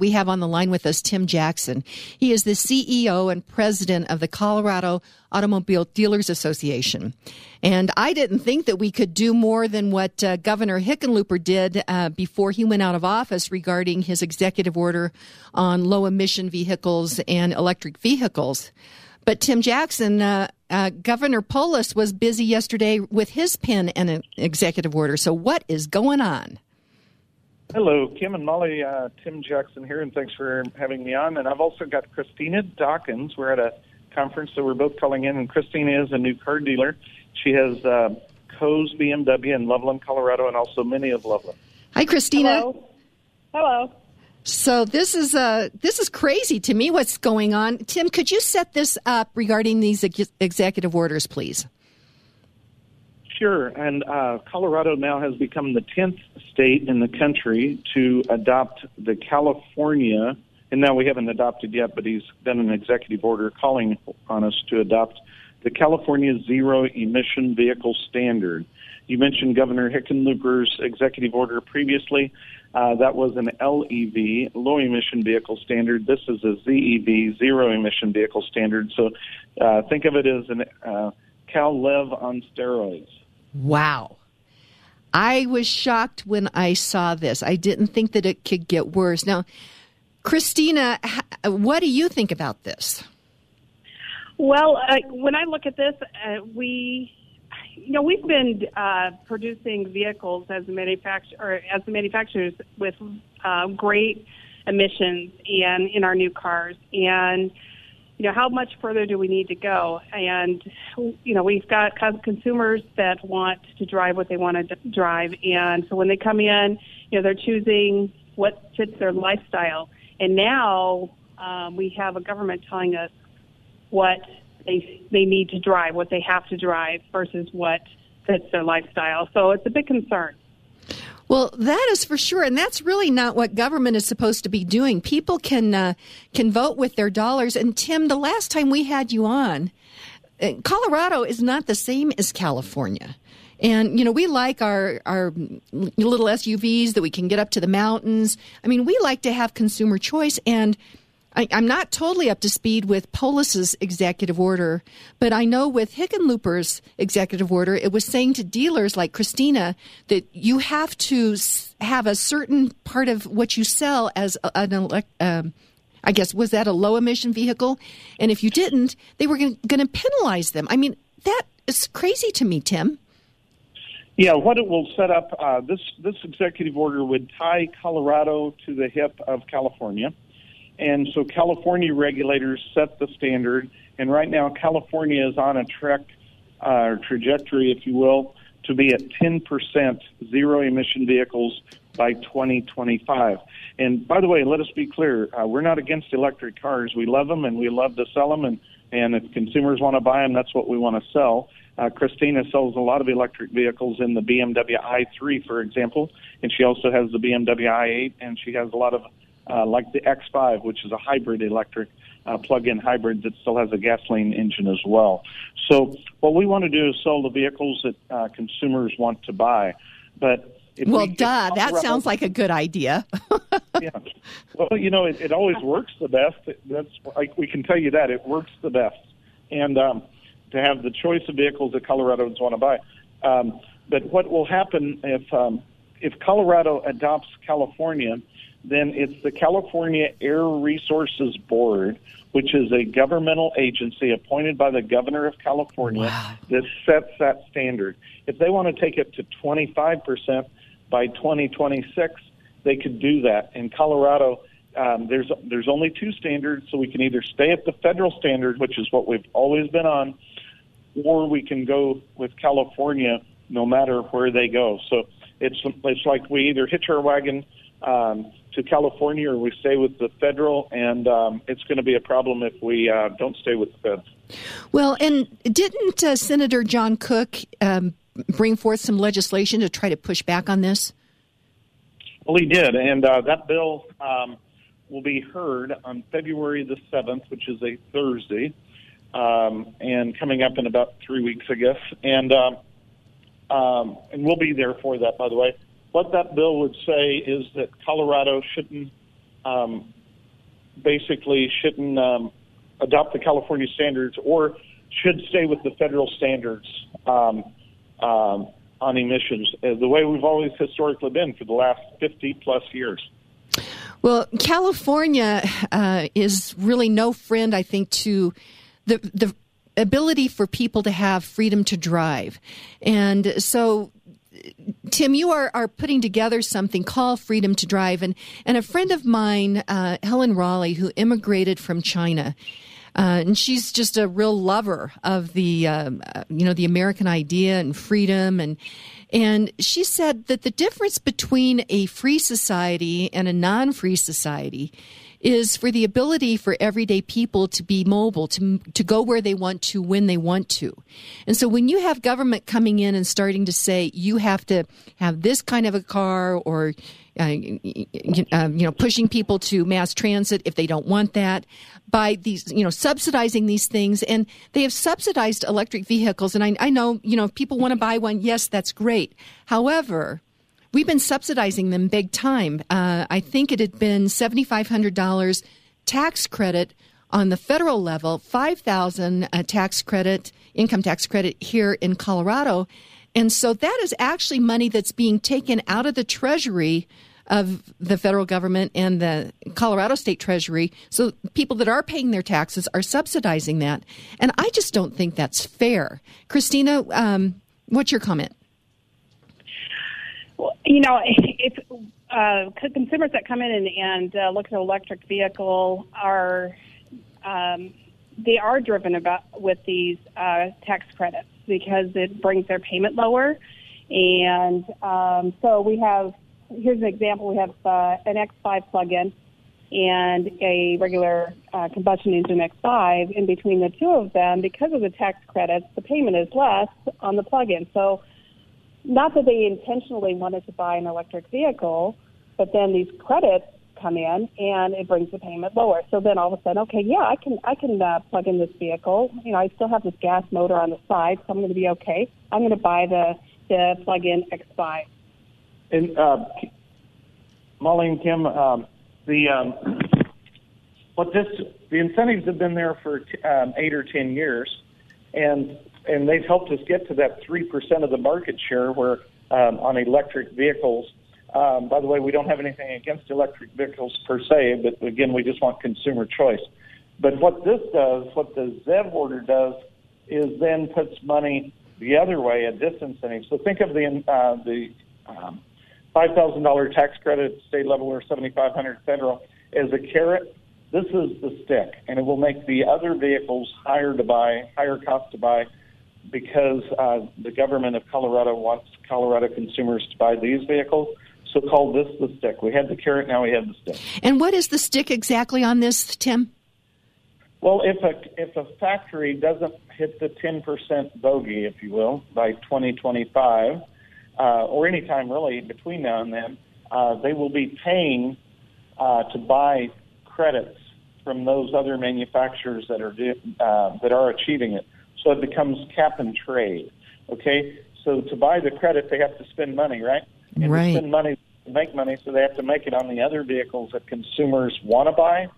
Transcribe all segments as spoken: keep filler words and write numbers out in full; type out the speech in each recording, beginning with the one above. We have on the line with us Tim Jackson. He is the C E O and president of the Colorado Automobile Dealers Association. And I didn't think that we could do more than what uh, Governor Hickenlooper did uh, before he went out of office regarding his executive order on low-emission vehicles and electric vehicles. But Tim Jackson, uh, uh, Governor Polis was busy yesterday with his pen and an executive order. So what is going on? Hello, Kim and Molly. Uh, Tim Jackson here, and thanks for having me on. And I've also got Christina Dawkins. We're at a conference, so we're both calling in. And Christina is a new car dealer. She has uh, Coe's B M W in Loveland, Colorado, and also many of Loveland. Hi, Christina. Hello. Hello. So this is uh, this is crazy to me what's going on. Tim, could you set this up regarding these ex- executive orders, please? Sure, and uh, Colorado now has become the tenth state in the country to adopt the California, and now we haven't adopted yet, but he's done an executive order calling on us to adopt the California Zero Emission Vehicle Standard. You mentioned Governor Hickenlooper's executive order previously. Uh, that was an L E V, Low Emission Vehicle Standard. This is a Z E V, Zero Emission Vehicle Standard. So uh, think of it as an uh, Cal-Lev on steroids. Wow. I was shocked when I saw this. I didn't think that it could get worse. Now, Christina, what do you think about this? Well, uh, when I look at this, uh, we, you know, we've been uh, producing vehicles as manufacturer as manufacturers with uh, great emissions and in our new cars. And you know, how much further do we need to go? And, you know, we've got consumers that want to drive what they want to drive. And so when they come in, you know, they're choosing what fits their lifestyle. And now um, we have a government telling us what they they need to drive, what they have to drive versus what fits their lifestyle. So it's a big concern. Well, that is for sure, and that's really not what government is supposed to be doing. People can uh, can vote with their dollars. And, Tim, the last time we had you on, Colorado is not the same as California. And, you know, we like our, our little S U Vs that we can get up to the mountains. I mean, we like to have consumer choice, and I, I'm not totally up to speed with Polis's executive order, but I know with Hickenlooper's executive order, it was saying to dealers like Christina that you have to have a certain part of what you sell as an elect, um, I guess, was that a low emission vehicle? And if you didn't, they were going to penalize them. I mean, that is crazy to me, Tim. Yeah, what it will set up, uh, this, this executive order would tie Colorado to the hip of California. And so California regulators set the standard, and right now California is on a trek, uh, trajectory, if you will, to be at ten percent zero-emission vehicles by twenty twenty-five. And by the way, let us be clear, uh, we're not against electric cars. We love them, and we love to sell them, and, and if consumers want to buy them, that's what we want to sell. Uh, Christina sells a lot of electric vehicles in the B M W i three, for example, and she also has the B M W i eight, and she has a lot of Uh, like the X five, which is a hybrid electric uh, plug-in hybrid that still has a gasoline engine as well. So what we want to do is sell the vehicles that uh, consumers want to buy. But if well, we, duh, if that sounds like a good idea. Yeah. Well, you know, it, it always works the best. That's like we can tell you that it works the best, and um, to have the choice of vehicles that Coloradans want to buy. Um, but what will happen if um, if Colorado adopts California? Then it's the California Air Resources Board, which is a governmental agency appointed by the governor of California. Wow. That sets that standard. If they want to take it to twenty-five percent by twenty twenty-six, they could do that. In Colorado, um, there's there's only two standards, so we can either stay at the federal standard, which is what we've always been on, or we can go with California no matter where they go. So it's, it's like we either hitch our wagon Um, to California, or we stay with the federal, and um, it's going to be a problem if we uh, don't stay with the feds. Well, and didn't uh, Senator John Cook um, bring forth some legislation to try to push back on this? Well, he did, and uh, that bill um, will be heard on February the seventh, which is a Thursday, um, and coming up in about three weeks, I guess, and, um, um, and we'll be there for that, by the way. What that bill would say is that Colorado shouldn't um, basically shouldn't um, adopt the California standards or should stay with the federal standards um, um, on emissions, the way we've always historically been for the last fifty plus years. Well, California uh, is really no friend, I think, to the the ability for people to have freedom to drive. And so, Tim, you are, are putting together something called Freedom to Drive. And, and a friend of mine, uh, Helen Raleigh, who immigrated from China, uh, and she's just a real lover of the, um, you know, the American idea and freedom. And and she said that the difference between a free society and a non-free society is for the ability for everyday people to be mobile, to to go where they want to, when they want to. And so when you have government coming in and starting to say, you have to have this kind of a car or, uh, you know, pushing people to mass transit if they don't want that, by these, you know, subsidizing these things. And they have subsidized electric vehicles. And I, I know, you know, if people want to buy one, yes, that's great. However, we've been subsidizing them big time. Uh, I think it had been seven thousand five hundred dollars tax credit on the federal level, five thousand dollars uh, tax credit, income tax credit here in Colorado. And so that is actually money that's being taken out of the treasury of the federal government and the Colorado State Treasury. So people that are paying their taxes are subsidizing that. And I just don't think that's fair. Christina, um, what's your comment? You know, if uh, consumers that come in and, and uh, look at an electric vehicle are um, they are driven about with these uh, tax credits because it brings their payment lower, and um, so we have here's an example: we have uh, an X five plug-in and a regular uh, combustion engine X five. In between the two of them, because of the tax credits, the payment is less on the plug-in. So. Not that they intentionally wanted to buy an electric vehicle, but then these credits come in and it brings the payment lower. So then all of a sudden, okay, yeah, I can I can uh, plug in this vehicle. You know, I still have this gas motor on the side, so I'm going to be okay. I'm going to buy the, the plug-in X five. And uh, Molly and Kim, um, the um, what this the incentives have been there for t- um, eight or ten years, and. And they've helped us get to that three percent of the market share where um, on electric vehicles. Um, by the way, we don't have anything against electric vehicles per se, but again, we just want consumer choice. But what this does, what the ZEV order does, is then puts money the other way, a disincentive. So think of the uh, the um, five thousand dollars tax credit at state level or seven thousand five hundred dollars federal as a carrot. This is the stick, and it will make the other vehicles higher to buy, higher cost to buy, because uh, the government of Colorado wants Colorado consumers to buy these vehicles. So call this the stick. We had the carrot, now we have the stick. And what is the stick exactly on this, Tim? Well, if a, if a factory doesn't hit the ten percent bogey, if you will, by twenty twenty-five, uh, or any time really between now and then, uh, they will be paying uh, to buy credits from those other manufacturers that are uh, that are achieving it. So it becomes cap and trade, okay? So to buy the credit, they have to spend money, right? And right. To spend money, to make money, so they have to make it on the other vehicles that consumers want to buy.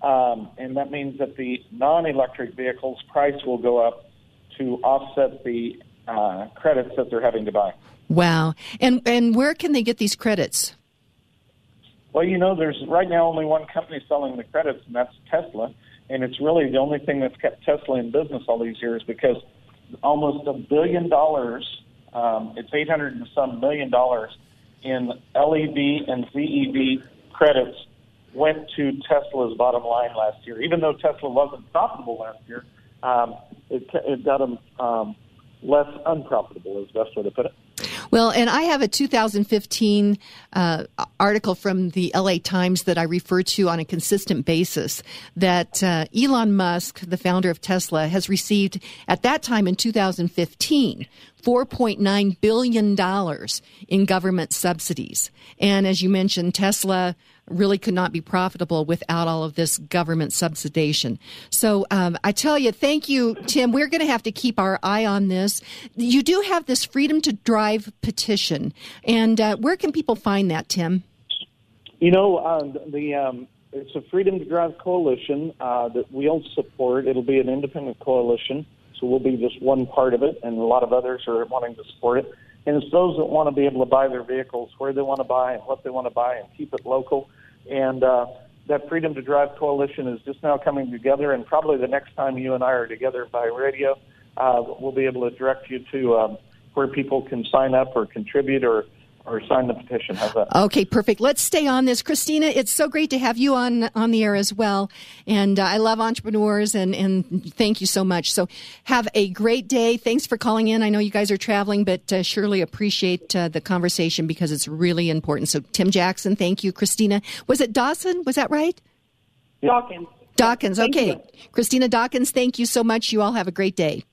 Um, and that means that the non-electric vehicles' price will go up to offset the uh, credits that they're having to buy. Wow. And and where can they get these credits? Well, you know, there's right now only one company selling the credits, and that's Tesla. And it's really the only thing that's kept Tesla in business all these years, because almost a billion dollars, um, it's eight hundred and some million dollars in L E V and Z E V credits went to Tesla's bottom line last year. Even though Tesla wasn't profitable last year, um, it, it got them um, less unprofitable is the best way to put it. Well, and I have a two thousand fifteen uh, article from the L A Times that I refer to on a consistent basis that uh, Elon Musk, the founder of Tesla, has received at that time in two thousand fifteen four point nine billion dollars in government subsidies. And as you mentioned, Tesla really could not be profitable without all of this government subsidization. So um, I tell you, thank you, Tim. We're going to have to keep our eye on this. You do have this Freedom to Drive petition, and uh, where can people find that, Tim? You know, uh, the um, it's a Freedom to Drive coalition uh, that we'll support. It'll be an independent coalition, so we'll be just one part of it, and a lot of others are wanting to support it. And it's those that want to be able to buy their vehicles, where they want to buy and what they want to buy, and keep it local. And uh, that Freedom to Drive coalition is just now coming together, and probably the next time you and I are together by radio, uh, we'll be able to direct you to um, where people can sign up or contribute or or sign the petition. How's that? Okay, perfect. Let's stay on this. Christina, it's so great to have you on, on the air as well. And uh, I love entrepreneurs, and, and thank you so much. So have a great day. Thanks for calling in. I know you guys are traveling, but uh, surely appreciate uh, the conversation because it's really important. So Tim Jackson, thank you. Christina, was it Dawson? Was that right? Dawkins. Dawkins, okay. Christina Dawkins, thank you so much. You all have a great day.